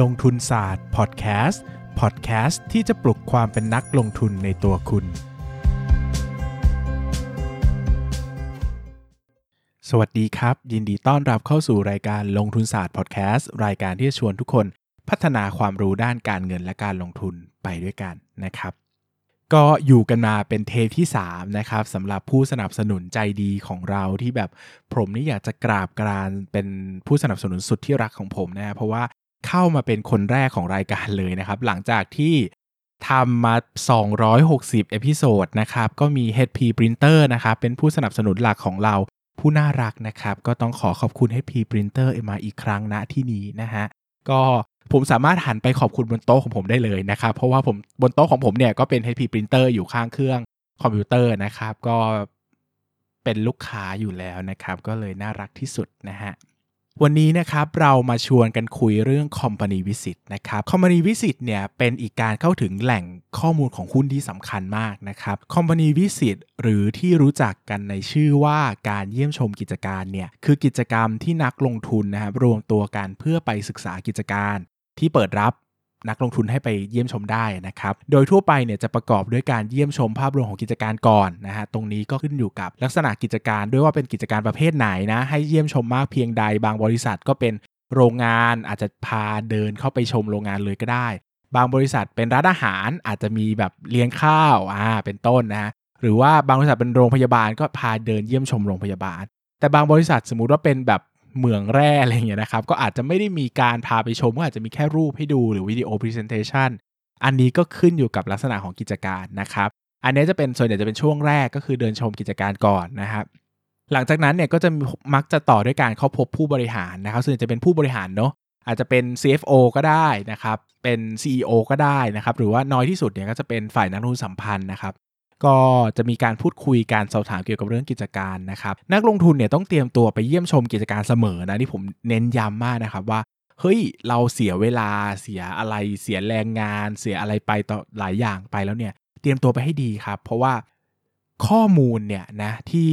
ลงทุนศาสตร์พอดแคสต์ที่จะปลุกความเป็นนักลงทุนในตัวคุณสวัสดีครับยินดีต้อนรับเข้าสู่รายการลงทุนศาสตร์พอดแคสต์รายการที่จะชวนทุกคนพัฒนาความรู้ด้านการเงินและการลงทุนไปด้วยกันนะครับก็อยู่กันมาเป็นเทปที่3นะครับสำหรับผู้สนับสนุนใจดีของเราที่แบบผมนี่อยากจะกราบกรานเป็นผู้สนับสนุนสุดที่รักของผมนะเพราะว่าเข้ามาเป็นคนแรกของรายการเลยนะครับหลังจากที่ทำมา260เอพิโซดนะครับก็มี HP Printer นะครับเป็นผู้สนับสนุนหลักของเราผู้น่ารักนะครับก็ต้องขอขอบคุณ HP Printer มาอีกครั้งณที่นี้นะฮะก็ผมสามารถหันไปขอบคุณบนโต๊ะของผมได้เลยนะครับเพราะว่าผมบนโต๊ะของผมเนี่ยก็เป็น HP Printer อยู่ข้างเครื่องคอมพิวเตอร์นะครับก็เป็นลูกค้าอยู่แล้วนะครับก็เลยน่ารักที่สุดนะฮะวันนี้นะครับเรามาชวนกันคุยเรื่อง Company Visit นะครับ Company Visit เนี่ยเป็นอีกการเข้าถึงแหล่งข้อมูลของหุ้นที่สำคัญมากนะครับ Company Visit หรือที่รู้จักกันในชื่อว่าการเยี่ยมชมกิจการเนี่ยคือกิจกรรมที่นักลงทุนนะครับรวมตัวกันเพื่อไปศึกษากิจการที่เปิดรับนักลงทุนให้ไปเยี่ยมชมได้นะครับโดยทั่วไปเนี่ยจะประกอบด้วยการเยี่ยมชมภาพรวมของกิจการก่อนนะฮะตรงนี้ก็ขึ้นอยู่กับลักษณะกิจการด้วยว่าเป็นกิจการประเภทไหนนะให้เยี่ยมชมมากเพียงใดบางบริษัทก็เป็นโรงงานอาจจะพาเดินเข้าไปชมโรงงานเลยก็ได้บางบริษัทเป็นร้านอาหารอาจจะมีแบบเลี้ยงข้าวเป็นต้นนะฮะหรือว่าบางบริษัทเป็นโรงพยาบาลก็พาเดินเยี่ยมชมโรงพยาบาลแต่บางบริษัทสมมุติว่าเป็นแบบเหมืองแร่อะไรอย่างเงี้ยนะครับก็อาจจะไม่ได้มีการพาไปชมก็อาจจะมีแค่รูปให้ดูหรือวิดีโอพรีเซนเทชันอันนี้ก็ขึ้นอยู่กับลักษณะของกิจการนะครับอันนี้จะเป็นส่วนใหญ่จะเป็นช่วงแรกก็คือเดินชมกิจการก่อนนะครับหลังจากนั้นเนี่ยก็จะมักจะต่อด้วยการเข้าพบผู้บริหารนะครับส่วนใหญ่จะเป็นผู้บริหารเนาะอาจจะเป็น CFO ก็ได้นะครับเป็น CEO ก็ได้นะครับหรือว่าน้อยที่สุดเนี่ยก็จะเป็นฝ่ายนักลงทุนสัมพันธ์นะครับก็จะมีการพูดคุยการสอบถามเกี่ยวกับเรื่องกิจการนะครับนักลงทุนเนี่ยต้องเตรียมตัวไปเยี่ยมชมกิจการเสมอนะที่ผมเน้นย้ำมากนะครับว่าเฮ้ยเราเสียเวลาเสียอะไรเสียแรงงานเสียอะไรไปต่อหลายอย่างไปแล้วเนี่ยเตรียมตัวไปให้ดีครับเพราะว่าข้อมูลเนี่ยนะที่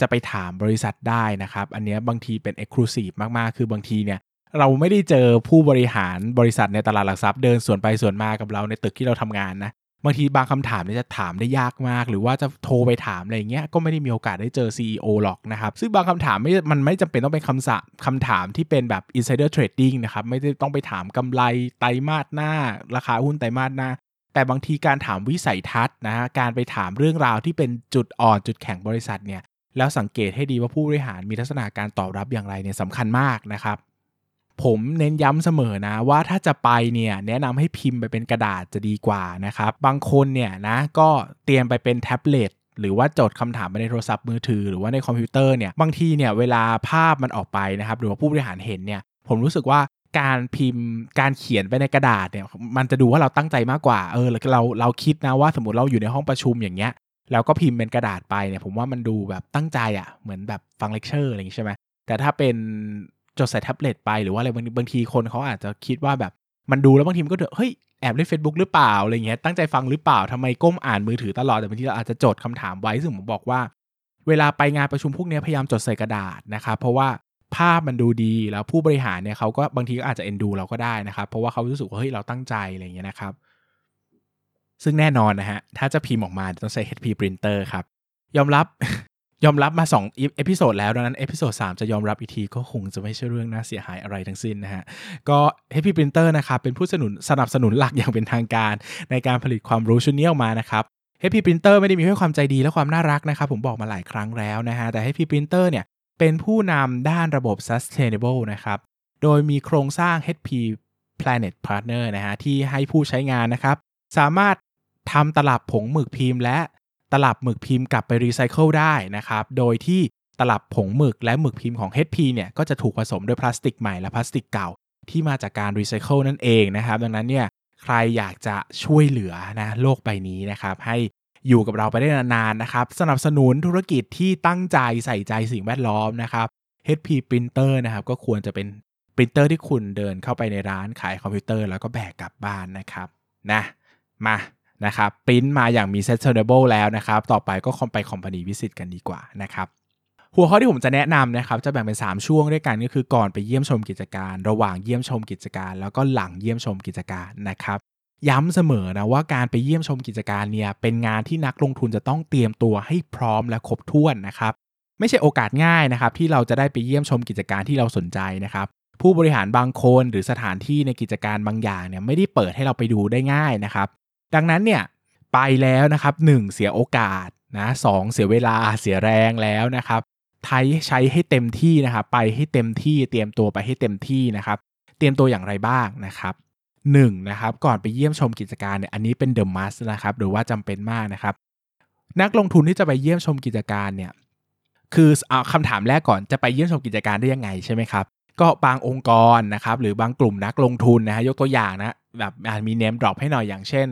จะไปถามบริษัทได้นะครับอันนี้บางทีเป็น exclusive มากๆคือบางทีเนี่ยเราไม่ได้เจอผู้บริหารบริษัทในตลาดหลักทรัพย์เดินสวนไปสวนมากับเราในตึกที่เราทำงานนะบางทีบางคำถามเนี่ยจะถามได้ยากมากหรือว่าจะโทรไปถามอะไรอย่างเงี้ยก็ไม่ได้มีโอกาสได้เจอ CEO หรอกนะครับซึ่งบางคำถามมันไม่จำเป็นต้องเป็นคำถามที่เป็นแบบ insider trading นะครับไม่ได้ต้องไปถามกำไรไตรมาสหน้าราคาหุ้นไตรมาสหน้าแต่บางทีการถามวิสัยทัศน์นะฮะการไปถามเรื่องราวที่เป็นจุดอ่อนจุดแข็งบริษัทเนี่ยแล้วสังเกตให้ดีว่าผู้บริหารมีลักษณะการตอบรับอย่างไรเนี่ยสำคัญมากนะครับผมเน้นย้ำเสมอนะว่าถ้าจะไปเนี่ยแนะนำให้พิมพ์ไปเป็นกระดาษจะดีกว่านะครับบางคนเนี่ยนะก็เตรียมไปเป็นแท็บเล็ตหรือว่าจดคำถามไปในโทรศัพท์มือถือหรือว่าในคอมพิวเตอร์เนี่ยบางทีเนี่ยเวลาภาพมันออกไปนะครับหรือว่าผู้บริหารเห็นเนี่ยผมรู้สึกว่าการพิมพ์การเขียนไปในกระดาษเนี่ยมันจะดูว่าเราตั้งใจมากกว่าเราคิดนะว่าสมมติเราอยู่ในห้องประชุมอย่างเงี้ยแล้วก็พิมพ์เป็นกระดาษไปเนี่ยผมว่ามันดูแบบตั้งใจอ่ะเหมือนแบบฟังเลคเชอร์อะไรอย่างงี้ใช่ไหมแต่ถ้าเป็นจดใส่แท็บเล็ตไปหรือว่าอะไรบางทีคนเขาอาจจะคิดว่าแบบมันดูแล้วบางทีมันก็เฮ้ยแอบเล่น Facebook หรือเปล่าอะไรเงี้ยตั้งใจฟังหรือเปล่าทำไมก้มอ่านมือถือตลอดแต่บางทีเราอาจจะจดคำถามไว้ซึ่งผมบอกว่าเวลาไปงานประชุมพวกนี้พยายามจดใส่กระดาษนะครับเพราะว่าภาพมันดูดีแล้วผู้บริหารเนี่ยเขาก็บางทีก็อาจจะเอ็นดูเราก็ได้นะครับเพราะว่าเขารู้สึกว่าเฮ้ยเราตั้งใจอะไรเงี้ยนะครับซึ่งแน่นอนนะฮะถ้าจะพิมพ์ออกมาต้องใช้ HP Printer ครับยอมรับมา2เอพิโซดแล้วดังนั้นเอพิโซด3จะยอมรับอีกทีก็คงจะไม่ใช่เรื่องน่าเสียหายอะไรทั้งสิ้นนะฮะก็ HP Printer นะครับเป็นผู้สนับสนุนหลักอย่างเป็นทางการในการผลิตความรู้ชุดนี้ออกมานะครับ HP Printer ไม่ได้มีแค่ความใจดีและความน่ารักนะครับผมบอกมาหลายครั้งแล้วนะฮะแต่ HP Printer เนี่ยเป็นผู้นำด้านระบบ Sustainable นะครับโดยมีโครงสร้าง HP Planet Partner นะฮะที่ให้ผู้ใช้งานนะครับสามารถทำตลับผงหมึกพิมพ์และตลับหมึกพิมพ์กลับไปรีไซเคิลได้นะครับโดยที่ตลับผงหมึกและหมึกพิมพ์ของ HP เนี่ยก็จะถูกผสมด้วยพลาสติกใหม่และพลาสติกเก่าที่มาจากการรีไซเคิลนั่นเองนะครับดังนั้นเนี่ยใครอยากจะช่วยเหลือนะโลกใบนี้นะครับให้อยู่กับเราไปได้นานๆนะครับสนับสนุนธุรกิจที่ตั้งใจใส่ใจสิ่งแวดล้อมนะครับ HP Printer นะครับก็ควรจะเป็นปรินเตอร์ที่คุณเดินเข้าไปในร้านขายคอมพิวเตอร์แล้วก็แบกกลับบ้านนะครับนะมานะครับปริ้นมาอย่างมี sustainable แล้วนะครับต่อไปก็ไป company visit กันดีกว่านะครับ หัวข้อที่ผมจะแนะนำนะครับจะแบ่งเป็น3ช่วงด้วยกันก็คือก่อนไปเยี่ยมชมกิจการระหว่างเยี่ยมชมกิจการแล้วก็หลังเยี่ยมชมกิจการนะครับย้ำเสมอนะว่าการไปเยี่ยมชมกิจการเนี่ยเป็นงานที่นักลงทุนจะต้องเตรียมตัวให้พร้อมและครบถ้วนนะครับไม่ใช่โอกาสง่ายนะครับที่เราจะได้ไปเยี่ยมชมกิจการที่เราสนใจนะครับผู้บริหารบางคนหรือสถานที่ในกิจการบางอย่างเนี่ยไม่ได้เปิดให้เราไปดูได้ง่ายนะครับดังนั้นเนี่ยไปแล้วนะครับ1เสียโอกาสนะ2เสียเวลาเสียแรงแล้วนะครับใช้ให้เต็มที่นะครับไปให้เต็มที่เตรียมตัวไปให้เต็มที่นะครับเตรียมตัวอย่างไรบ้างนะครับ1นะครับก่อนไปเยี่ยมชมกิจการเนี่ยอันนี้เป็น The Must นะครับหรือว่าจำเป็นมากนะครับนักลงทุนที่จะไปเยี่ยมชมกิจการเนี่ยคือคำถามแรกก่อนจะไปเยี่ยมชมกิจการได้ยังไงใช่ไหมครับก็บางองค์กรนะครับหรือบางกลุ่มนักลงทุนนะฮะยกตัวอย่างนะแบบมี name drop ให้หน่อยอย่างเช่น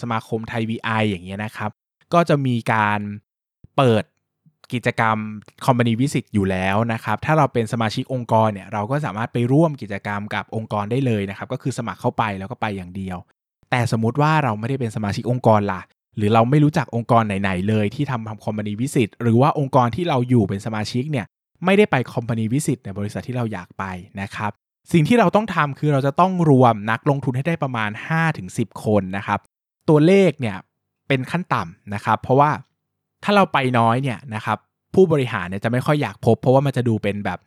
สมาคมไทย VI อย่างเงี้ยนะครับก็จะมีการเปิดกิจกรรม Company Visit อยู่แล้วนะครับถ้าเราเป็นสมาชิกองค์กรเนี่ยเราก็สามารถไปร่วมกิจกรรมกับองค์กรได้เลยนะครับก็คือสมัครเข้าไปแล้วก็ไปอย่างเดียวแต่สมมุติว่าเราไม่ได้เป็นสมาชิกองค์กรล่ะหรือเราไม่รู้จักองค์กรไหนๆเลยที่ทำ Company Visit หรือว่าองค์กรที่เราอยู่เป็นสมาชิกเนี่ยไม่ได้ไป Company Visit ในบริษัทที่เราอยากไปนะครับสิ่งที่เราต้องทำคือเราจะต้องรวมนักลงทุนให้ได้ประมาณ 5-10 คนนะครับตัวเลขเนี่ยเป็นขั้นต่ำนะครับเพราะว่าถ้าเราไปน้อยเนี่ยนะครับผู้บริหารเนี่ยจะไม่ค่อยอยากพบเพราะว่ามันจะดูเป็นแบบ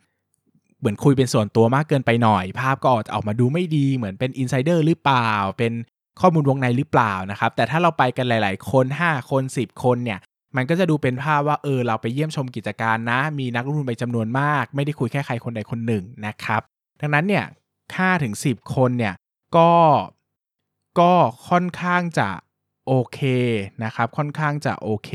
เหมือนคุยเป็นส่วนตัวมากเกินไปหน่อยภาพก็อาจจะออกมาดูไม่ดีเหมือนเป็นอินไซเดอร์หรือเปล่าเป็นข้อมูลวงในหรือเปล่านะครับแต่ถ้าเราไปกันหลายๆคน5คน10คนเนี่ยมันก็จะดูเป็นภาพว่าเราไปเยี่ยมชมกิจการนะมีนักลงทุนไปจำนวนมากไม่ได้คุยแค่ใครคนใดคนหนึ่งนะครับดังนั้นเนี่ย 5-10 คนเนี่ยก็ค่อนข้างจะโอเคนะครับค่อนข้างจะโอเค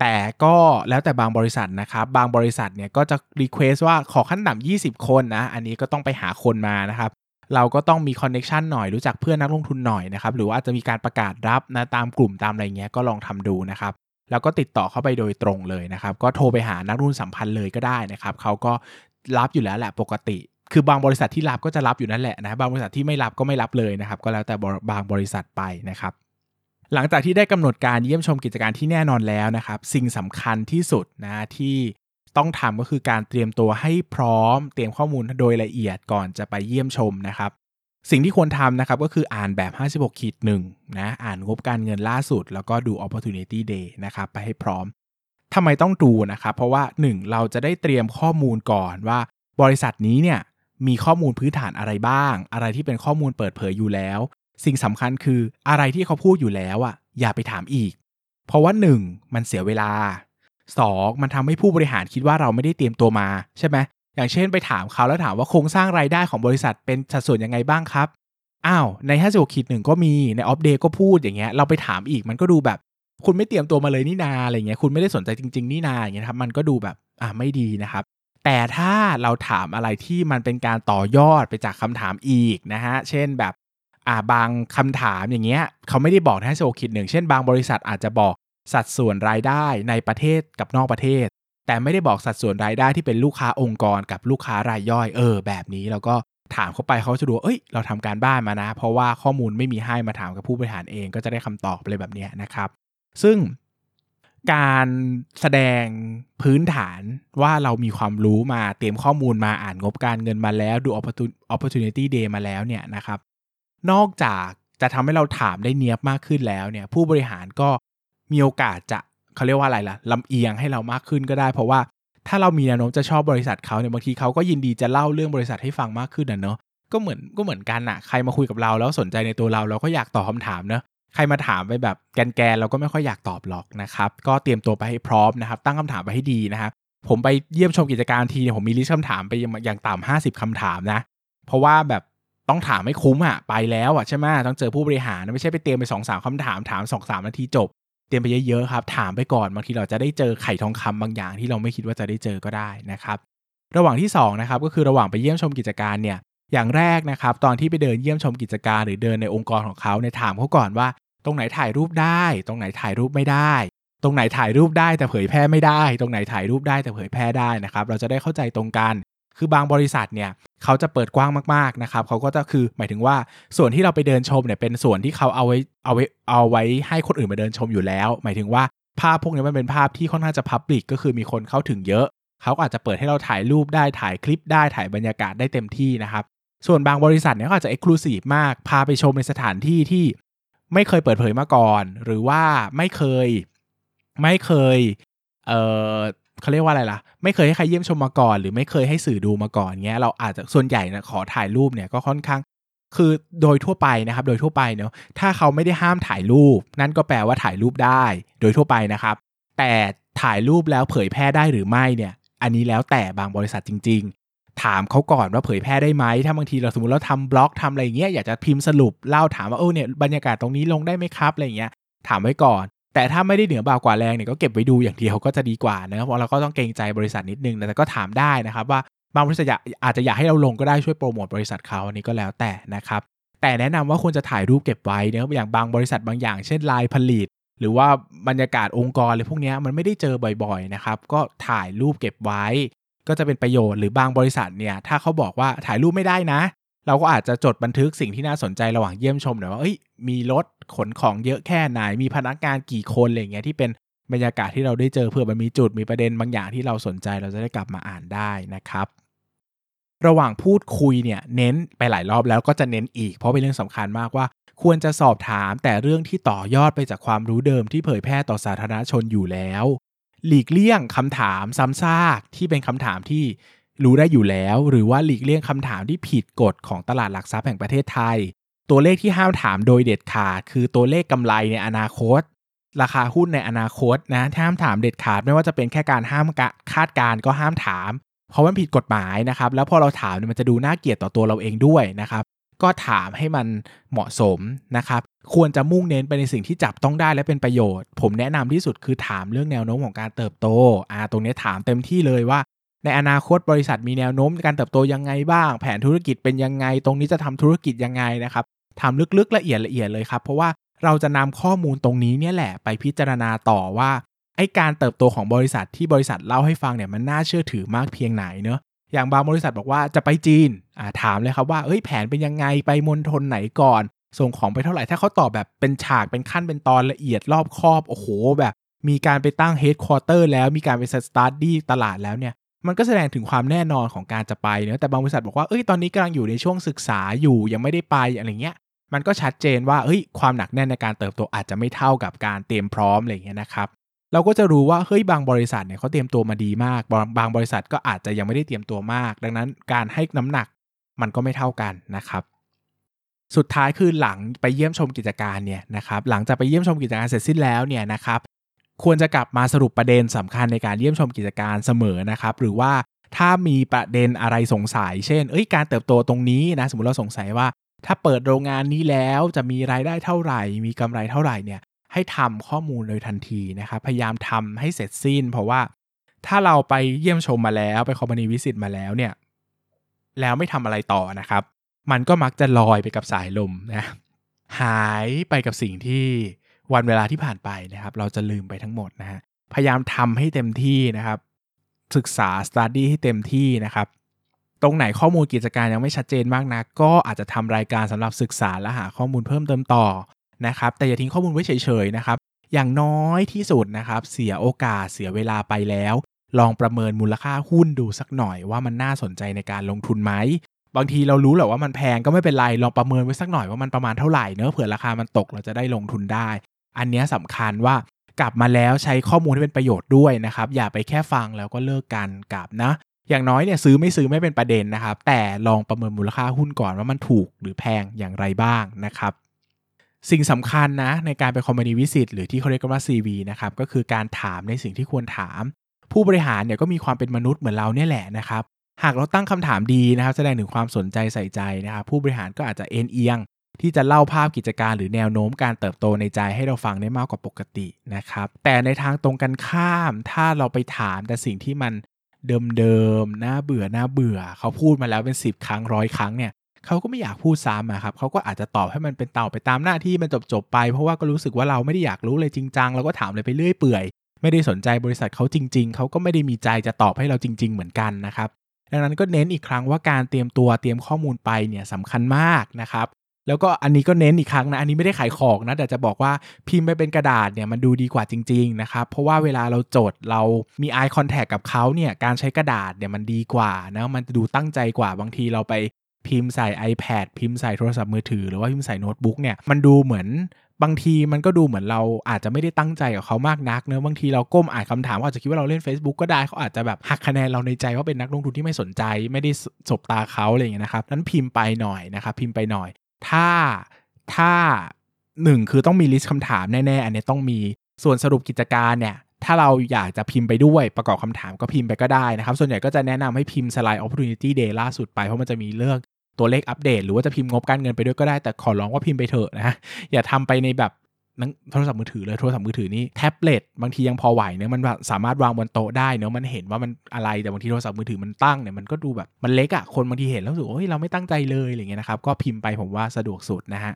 แต่ก็แล้วแต่บางบริษัทนะครับบางบริษัทเนี่ยก็จะรีเควสต์ว่าขอขั้นต่ำ20คนนะอันนี้ก็ต้องไปหาคนมานะครับเราก็ต้องมีคอนเนคชั่นหน่อยรู้จักเพื่อนนักลงทุนหน่อยนะครับหรือว่าจะมีการประกาศรับนะตามกลุ่มตามอะไรเงี้ยก็ลองทำดูนะครับแล้วก็ติดต่อเข้าไปโดยตรงเลยนะครับก็โทรไปหานักลงทุนสัมพันธ์เลยก็ได้นะครับเขาก็รับอยู่แล้วแหละปกติคือบางบริษัทที่รับก็จะรับอยู่นั่นแหละนะบางบริษัทที่ไม่รับก็ไม่รับเลยนะครับก็แล้วแต่บางบริษัทไปนะครับหลังจากที่ได้กำหนดการเยี่ยมชมกิจการที่แน่นอนแล้วนะครับสิ่งสำคัญที่สุดนะที่ต้องทำก็คือการเตรียมตัวให้พร้อมเตรียมข้อมูลโดยละเอียดก่อนจะไปเยี่ยมชมนะครับสิ่งที่ควรทำนะครับก็คืออ่านแบบ 56-1 นะอ่านงบการเงินล่าสุดแล้วก็ดู Opportunity Day นะครับไปให้พร้อมทำไมต้องดูนะครับเพราะว่า 1. เราจะได้เตรียมข้อมูลก่อนว่าบริษัทนี้เนี่ยมีข้อมูลพื้นฐานอะไรบ้างอะไรที่เป็นข้อมูลเปิดเผยอยู่แล้วสิ่งสำคัญคืออะไรที่เขาพูดอยู่แล้วอ่ะอย่าไปถามอีกเพราะว่า 1. มันเสียเวลา 2. มันทำให้ผู้บริหารคิดว่าเราไม่ได้เตรียมตัวมาใช่ไหมอย่างเช่นไปถามเขาแล้วถามว่าโครงสร้างรายได้ของบริษัทเป็นสัดส่วนยังไงบ้างครับอ้าวใน 56-1 ก็มีในออฟเดย์ก็พูดอย่างเงี้ยเราไปถามอีกมันก็ดูแบบคุณไม่เตรียมตัวมาเลยนี่นาอะไรเงี้ยคุณไม่ได้สนใจจริงๆนี่นาอย่างเงี้ยครับมันก็ดูแบบไม่ดีนะครับแต่ถ้าเราถามอะไรที่มันเป็นการต่อยอดไปจากคำถามอีกนะฮะเช่นแบบบางคำถามอย่างเงี้ยเขาไม่ได้บอกใน 56-1 เช่นบางบริษัทอาจจะบอกสัดส่วนรายได้ในประเทศกับนอกประเทศแต่ไม่ได้บอกสัดส่วนรายได้ที่เป็นลูกค้าองค์กรกับลูกค้ารายย่อยแบบนี้แล้วก็ถามเข้าไปเขาจะดูเอ้ยเราทำการบ้านมานะเพราะว่าข้อมูลไม่มีให้มาถามกับผู้บริหารเองก็จะได้คำตอบอะไรแบบนี้นะครับซึ่งการแสดงพื้นฐานว่าเรามีความรู้มาเตรียมข้อมูลมาอ่านงบการเงินมาแล้วดู Opportunity Day มาแล้วเนี่ยนะครับนอกจากจะทำให้เราถามได้เนียบมากขึ้นแล้วเนี่ยผู้บริหารก็มีโอกาสจะเขาเรียกว่าอะไรล่ะลำเอียงให้เรามากขึ้นก็ได้เพราะว่าถ้าเรามีแนวโน้มจะชอบบริษัทเขาเนี่ยบางทีเขาก็ยินดีจะเล่าเรื่องบริษัทให้ฟังมากขึ้นนะเนาะก็เหมือนกันอะใครมาคุยกับเราแล้วสนใจในตัวเราก็อยากตอบคำถามเนาะใครมาถามไปแบบแกนเราก็ไม่ค่อยอยากตอบหรอกนะครับก็เตรียมตัวไปให้พร้อมนะครับตั้งคำถามไปให้ดีนะครับผมไปเยี่ยมชมกิจการทีเนี่ยผมมีลิสต์คำถามไปอย่างต่ำ50คำถามนะเพราะว่าแบบต้องถามให้คุ้มอะไปแล้วอะใช่ไหมต้องเจอผู้บริหารไม่ใช่ไปเตรียมไป 2-3 คำถามถาม 2-3 นาทีจบเตรียมไปเยอะๆครับถามไปก่อนบางทีเราจะได้เจอไข่ทองคำบางอย่างที่เราไม่คิดว่าจะได้เจอก็ได้นะครับระหว่างที่2นะครับก็คือระหว่างไปเยี่ยมชมกิจการเนี่ยอย่างแรกนะครับตอนที่ไปเดินเยี่ยมชมกิจการหรือเดินในองค์กรของเขาเนี่ยถามเขาก่อนว่าตรงไหนถ่ายรูปได้ตรงไหนถ่ายรูปไม่ได้ตรงไหนถ่ายรูปได้แต่เผยแพร่ไม่ได้ตรงไหนถ่ายรูปได้แต่เผยแพร่ได้นะครับเราจะได้เข้าใจตรงกันคือบางบริษัทเนี่ยเขาจะเปิดกว้างมากๆนะครับเขาก็จะคือหมายถึงว่าส่วนที่เราไปเดินชมเนี่ยเป็นส่วนที่เขาเอาไว้ให้คนอื่นมาเดินชมอยู่แล้วหมายถึงว่า ภาพพวกนี้มันเป็นภาพที่ค่อนข้างจะพับลิกก็คือมีคนเข้าถึงเยอะเขาอาจจะเปิดให้เราถ่ายรูปได้ถ่ายคลิปได้ถ่ายบรรยากาศได้เต็มที่นะครับส่วนบางบริษัทเนี่ยก็อาจจะ Exclusive มากพาไปชมในสถานที่ที่ไม่เคยเปิดเผยมาก่อนหรือว่าไม่เคยเขาเรียกว่าอะไรล่ะไม่เคยให้ใครเยี่ยมชมมาก่อนหรือไม่เคยให้สื่อดูมาก่อนเงี้ยเราอาจจะส่วนใหญ่นะขอถ่ายรูปเนี่ยก็ค่อนข้างคือโดยทั่วไปนะครับโดยทั่วไปเนาะถ้าเขาไม่ได้ห้ามถ่ายรูปนั่นก็แปลว่าถ่ายรูปได้โดยทั่วไปนะครับแต่ถ่ายรูปแล้วเผยแพร่ได้หรือไม่เนี่ยอันนี้แล้วแต่บางบริษัทจริงๆถามเขาก่อนว่าเผยแพร่ได้ไหมถ้าบางทีเราสมมติเราทำบล็อกทำอะไรอย่างเงี้ยอยากจะพิมพ์สรุปเล่าถามว่าโอ้เนี่ยบรรยากาศตรงนี้ลงได้ไหมครับอะไรอย่างเงี้ยถามไว้ก่อนแต่ถ้าไม่ได้เหนือบ่าวกว่าแรงเนี่ยก็เก็บไว้ดูอย่างเดียวก็จะดีกว่านะครับเราก็ต้องเกรงใจบริษัทนิดนึงแต่ก็ถามได้นะครับว่าบางบริษัทอาจจะอยากให้เราลงก็ได้ช่วยโปรโมทบริษัทเขาอันนี้ก็แล้วแต่นะครับแต่แนะนำว่าควรจะถ่ายรูปเก็บไว้นะอย่างบางบริษัทบางอย่างเช่นลายผลิตหรือว่าบรรยากาศองค์กรอะไรพวกนี้มันไม่ได้เจอบ่อยๆนะครับก็ถ่ายรูปเก็บไว้ก็จะเป็นประโยชน์หรือบางบริษัทเนี่ยถ้าเขาบอกว่าถ่ายรูปไม่ได้นะเราก็อาจจะจดบันทึกสิ่งที่น่าสนใจระหว่างเยี่ยมชมหน่อยว่ามีรถขนของเยอะแค่ไหนมีพนักงานกี่คนอะไรอย่างเงี้ยที่เป็นบรรยากาศที่เราได้เจอเพื่อมันมีจุดมีประเด็นบางอย่างที่เราสนใจเราจะได้กลับมาอ่านได้นะครับระหว่างพูดคุยเนี่ยเน้นไปหลายรอบแล้วก็จะเน้นอีกเพราะเป็นเรื่องสำคัญมากว่าควรจะสอบถามแต่เรื่องที่ต่อยอดไปจากความรู้เดิมที่เผยแพร่ต่อสาธารณชนอยู่แล้วหลีกเลี่ยงคำถามซ้ำซากที่เป็นคำถามที่รู้ได้อยู่แล้วหรือว่าหลีกเลี่ยงคำถามที่ผิดกฎของตลาดหลักทรัพย์แห่งประเทศไทยตัวเลขที่ห้ามถามโดยเด็ดขาดคือตัวเลขกำไรในอนาคตราคาหุ้นในอนาคตนะห้ามถามเด็ดขาดไม่ว่าจะเป็นแค่การห้ามคาดการณ์ก็ห้ามถามเพราะมันผิดกฎหมายนะครับแล้วพอเราถามมันจะดูน่าเกลียดต่อตัวเราเองด้วยนะครับก็ถามให้มันเหมาะสมนะครับควรจะมุ่งเน้นไปในสิ่งที่จับต้องได้และเป็นประโยชน์ผมแนะนำที่สุดคือถามเรื่องแนวโน้มของการเติบโตตรงนี้ถามเต็มที่เลยว่าในอนาคตบริษัทมีแนวโน้มการเติบโตยังไงบ้างแผนธุรกิจเป็นยังไงตรงนี้จะทำธุรกิจยังไงนะครับถามลึกๆละเอียดเลยครับเพราะว่าเราจะนำข้อมูลตรงนี้เนี่ยแหละไปพิจารณาต่อว่าไอ้การเติบโตของบริษัทที่บริษัทเล่าให้ฟังเนี่ยมันน่าเชื่อถือมากเพียงไหนเนอะอย่างบางบริษัทบอกว่าจะไปจีนถามเลยครับว่าแผนเป็นยังไงไปมณฑลไหนก่อนส่งของไปเท่าไหร่ถ้าเขาตอบแบบเป็นฉากเป็นขั้นเป็นตอนละเอียดรอบคอบโอ้โหแบบมีการไปตั้งเฮดควอเตอร์แล้วมีการไปสตั๊ดดี้ตลาดแล้วเนี่ยมันก็แสดงถึงความแน่นอนของการจะไปเนอะแต่บางบริษัทบอกว่าตอนนี้กำลังอยู่ในช่วงศึกษาอยู่ยังไม่ได้ไปอะไรเงี้ยมันก็ชัดเจนว่าความหนักแน่นในการเติบโตอาจจะไม่เท่ากับการเตรียมพร้อมอะไรเงี้ยนะครับเราก็จะรู้ว่าบางบริษัทเนี่ยเขาเตรียมตัวมาดีมากบางบริษัทก็อาจจะยังไม่ได้เตรียมตัวมากดังนั้นการให้น้ำหนักมันก็ไม่เท่ากันนะครับสุดท้ายคือหลังไปเยี่ยมชมกิจการเนี่ยนะครับหลังจากไปเยี่ยมชมกิจการเสร็จสิ้นแล้วเนี่ยนะครับควรจะกลับมาสรุปประเด็นสำคัญในการเยี่ยมชมกิจการเสมอนะครับหรือว่าถ้ามีประเด็นอะไรสงสัยเช่นการเติบโตตรงนี้นะสมมติเราสงสัยว่าถ้าเปิดโรงงานนี้แล้วจะมีรายได้เท่าไหร่มีกำไรเท่าไหร่เนี่ยให้ทำข้อมูลโดยทันทีนะครับพยายามทำให้เสร็จสิ้นเพราะว่าถ้าเราไปเยี่ยมชมมาแล้วไปคอมพานีวิสิตมาแล้วเนี่ยแล้วไม่ทำอะไรต่อนะครับมันก็มักจะลอยไปกับสายลมนะหายไปกับสิ่งที่วันเวลาที่ผ่านไปนะครับเราจะลืมไปทั้งหมดนะฮะพยายามทำให้เต็มที่นะครับศึกษา study ให้เต็มที่นะครับตรงไหนข้อมูลกิจการยังไม่ชัดเจนมากนะก็อาจจะทำรายการสำหรับศึกษาและหาข้อมูลเพิ่มเติมต่อนะครับแต่อย่าทิ้งข้อมูลไว้เฉยๆนะครับอย่างน้อยที่สุดนะครับเสียโอกาสเสียเวลาไปแล้วลองประเมินมูลค่าหุ้นดูสักหน่อยว่ามันน่าสนใจในการลงทุนไหมบางทีเรารู้แหละว่ามันแพงก็ไม่เป็นไรลองประเมินไว้สักหน่อยว่ามันประมาณเท่าไหร่เนอะเผื่อราคามันตกเราจะได้ลงทุนได้อันนี้สำคัญว่ากลับมาแล้วใช้ข้อมูลที่เป็นประโยชน์ด้วยนะครับอย่าไปแค่ฟังแล้วก็เลิกกันกลับนะอย่างน้อยเนี่ยซื้อไม่ซื้อไม่เป็นประเด็นนะครับแต่ลองประเมินมูลค่าหุ้นก่อนว่ามันถูกหรือแพงอย่างไรบ้างนะครับสิ่งสำคัญนะในการไปคอมพานีวิสิตหรือที่เขาเรียกกันว่า CV นะครับก็คือการถามในสิ่งที่ควรถามผู้บริหารเนี่ยก็มีความเป็นมนุษย์เหมือนเราเนี่ยแหละนะครับหากเราตั้งคำถามดีนะครับแสดงถึงความสนใจใส่ใจนะครับผู้บริหารก็อาจจะเอ็นเอียงที่จะเล่าภาพกิจการหรือแนวโน้มการเติบโตในใจให้เราฟังได้มากกว่าปกตินะครับแต่ในทางตรงกันข้ามถ้าเราไปถามแต่สิ่งที่มันเดิมๆน่าเบื่อเขาพูดมาแล้วเป็น10ครั้ง100ครั้งเนี่ยเขาก็ไม่อยากพูดซ้ำนะครับเขาก็อาจจะตอบให้มันเป็นไปตามหน้าที่มันจบไปเพราะว่าก็รู้สึกว่าเราไม่ได้อยากรู้เลยจริงจังเราก็ถามเลยไปเรื่อยเปื่อยไม่ได้สนใจบริษัทเขาจริงๆเขาก็ไม่ได้มีใจจะตอบให้เราจริงๆเหมือนกันนะครับดังนั้นก็เน้นอีกครั้งว่าการเตรียมตัวเตรียมข้อมูลไปเนี่ยสำคัญมากนะครับ แล้วก็อันนี้ก็เน้นอีกครั้งนะอันนี้ไม่ได้ขายของนะแต่จะบอกว่าพิมพ์ไปเป็นกระดาษเนี่ยมันดูดีกว่าจริงๆนะครับเพราะว่าเวลาเราจดเรามี eye contact กับเขาเนี่ยการใช้กระดาษเนี่ยมันดีกว่านะมันดูตั้งใจกว่าบางทีเราไปพิมพ์ใส่ iPad พิมพ์ใส่โทรศัพท์มือถือหรือว่าพิมพ์ใส่โน้ตบุ๊กเนี่ยมันดูเหมือนบางทีมันก็ดูเหมือนเราอาจจะไม่ได้ตั้งใจกับเขามากนักเนอะบางทีเราก้มอ่านคำถามเขาอาจจะคิดว่าเราเล่น Facebook ก็ได้เขาอาจจะแบบหักคะแนนเราในใจว่าเป็นนักลงทุนที่ไม่สนใจไม่ได้สบตาเขาอะไรอย่างเงี้ยนะครับนั้นพิมพ์ไปหน่อยนะครับพิมพ์ไปหน่อยถ้า1คือต้องมีลิสต์คำถามแน่ๆอันนี้ต้องมีส่วนสรุปกิจการเนี่ยถ้าเราอยากจะพิมพ์ไปด้วยประกอบคำถามก็พิมพ์ไปก็ได้นะครับส่วนใหญ่ก็จะแนะนำให้พิมพ์สไลด์ Opportunity Day ล่าสุดไปเพราะมันจะมีเลือกตัวเลขอัปเดตหรือว่าจะพิมพ์งบการเงินไปด้วยก็ได้แต่ขอร้องว่าพิมพ์ไปเถอะนะอย่าทำไปในแบบโทรศัพท์มือถือเลยโทรศัพท์มือถือนี่แท็บเล็ตบางทียังพอไหวเนอะมันสามารถวางบนโต๊ะได้เนอะมันเห็นว่ามันอะไรแต่บางทีโทรศัพท์มือถือมันตั้งเนี่ยมันก็ดูแบบมันเล็กอะคนบางทีเห็นแล้วรู้สึกโอ้ยเราไม่ตั้งใจเลยอะไรเงี้ยนะครับก็พิมพ์ไปผมว่าสะดวกสุดนะฮะ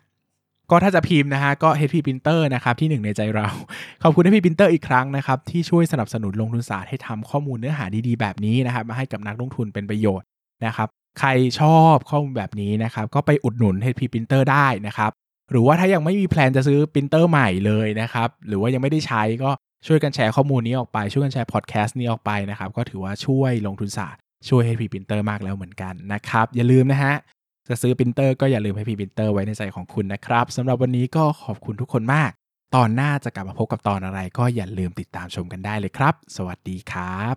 ก็ถ้าจะพิมพ์นะฮะก็ HP Printer นะครับที่1ในใจเราขอบคุณ HP Printer อีกครั้งนะครับที่ช่วยสนับสนุนลงทุนศาสตร์ให้ทำข้อมูลเนื้อหาดีๆแบบนี้นะครับมาให้กับนักลงทุนเป็นประโยชน์นะครับใครชอบข้อมูลแบบนี้นะครับก็ไปอุดหนุน HP Printer ได้นะครับหรือว่าถ้ายังไม่มีแพลนจะซื้อปรินเตอร์ใหม่เลยนะครับหรือว่ายังไม่ได้ใช้ก็ช่วยกันแชร์ข้อมูลนี้ออกไปช่วยกันแชร์พอดแคสต์นี้ออกไปนะครับก็ถือว่าช่วยลงทุนศาสตร์ช่วย HP Printer มากแล้วเหมือนกันนะครับอย่าลืมนะฮะจะซื้อปรินเตอร์ก็อย่าลืม HP Printer ไว้ในใจของคุณนะครับสำหรับวันนี้ก็ขอบคุณทุกคนมากตอนหน้าจะกลับมาพบกับตอนอะไรก็อย่าลืมติดตามชมกันได้เลยครับสวัสดีครับ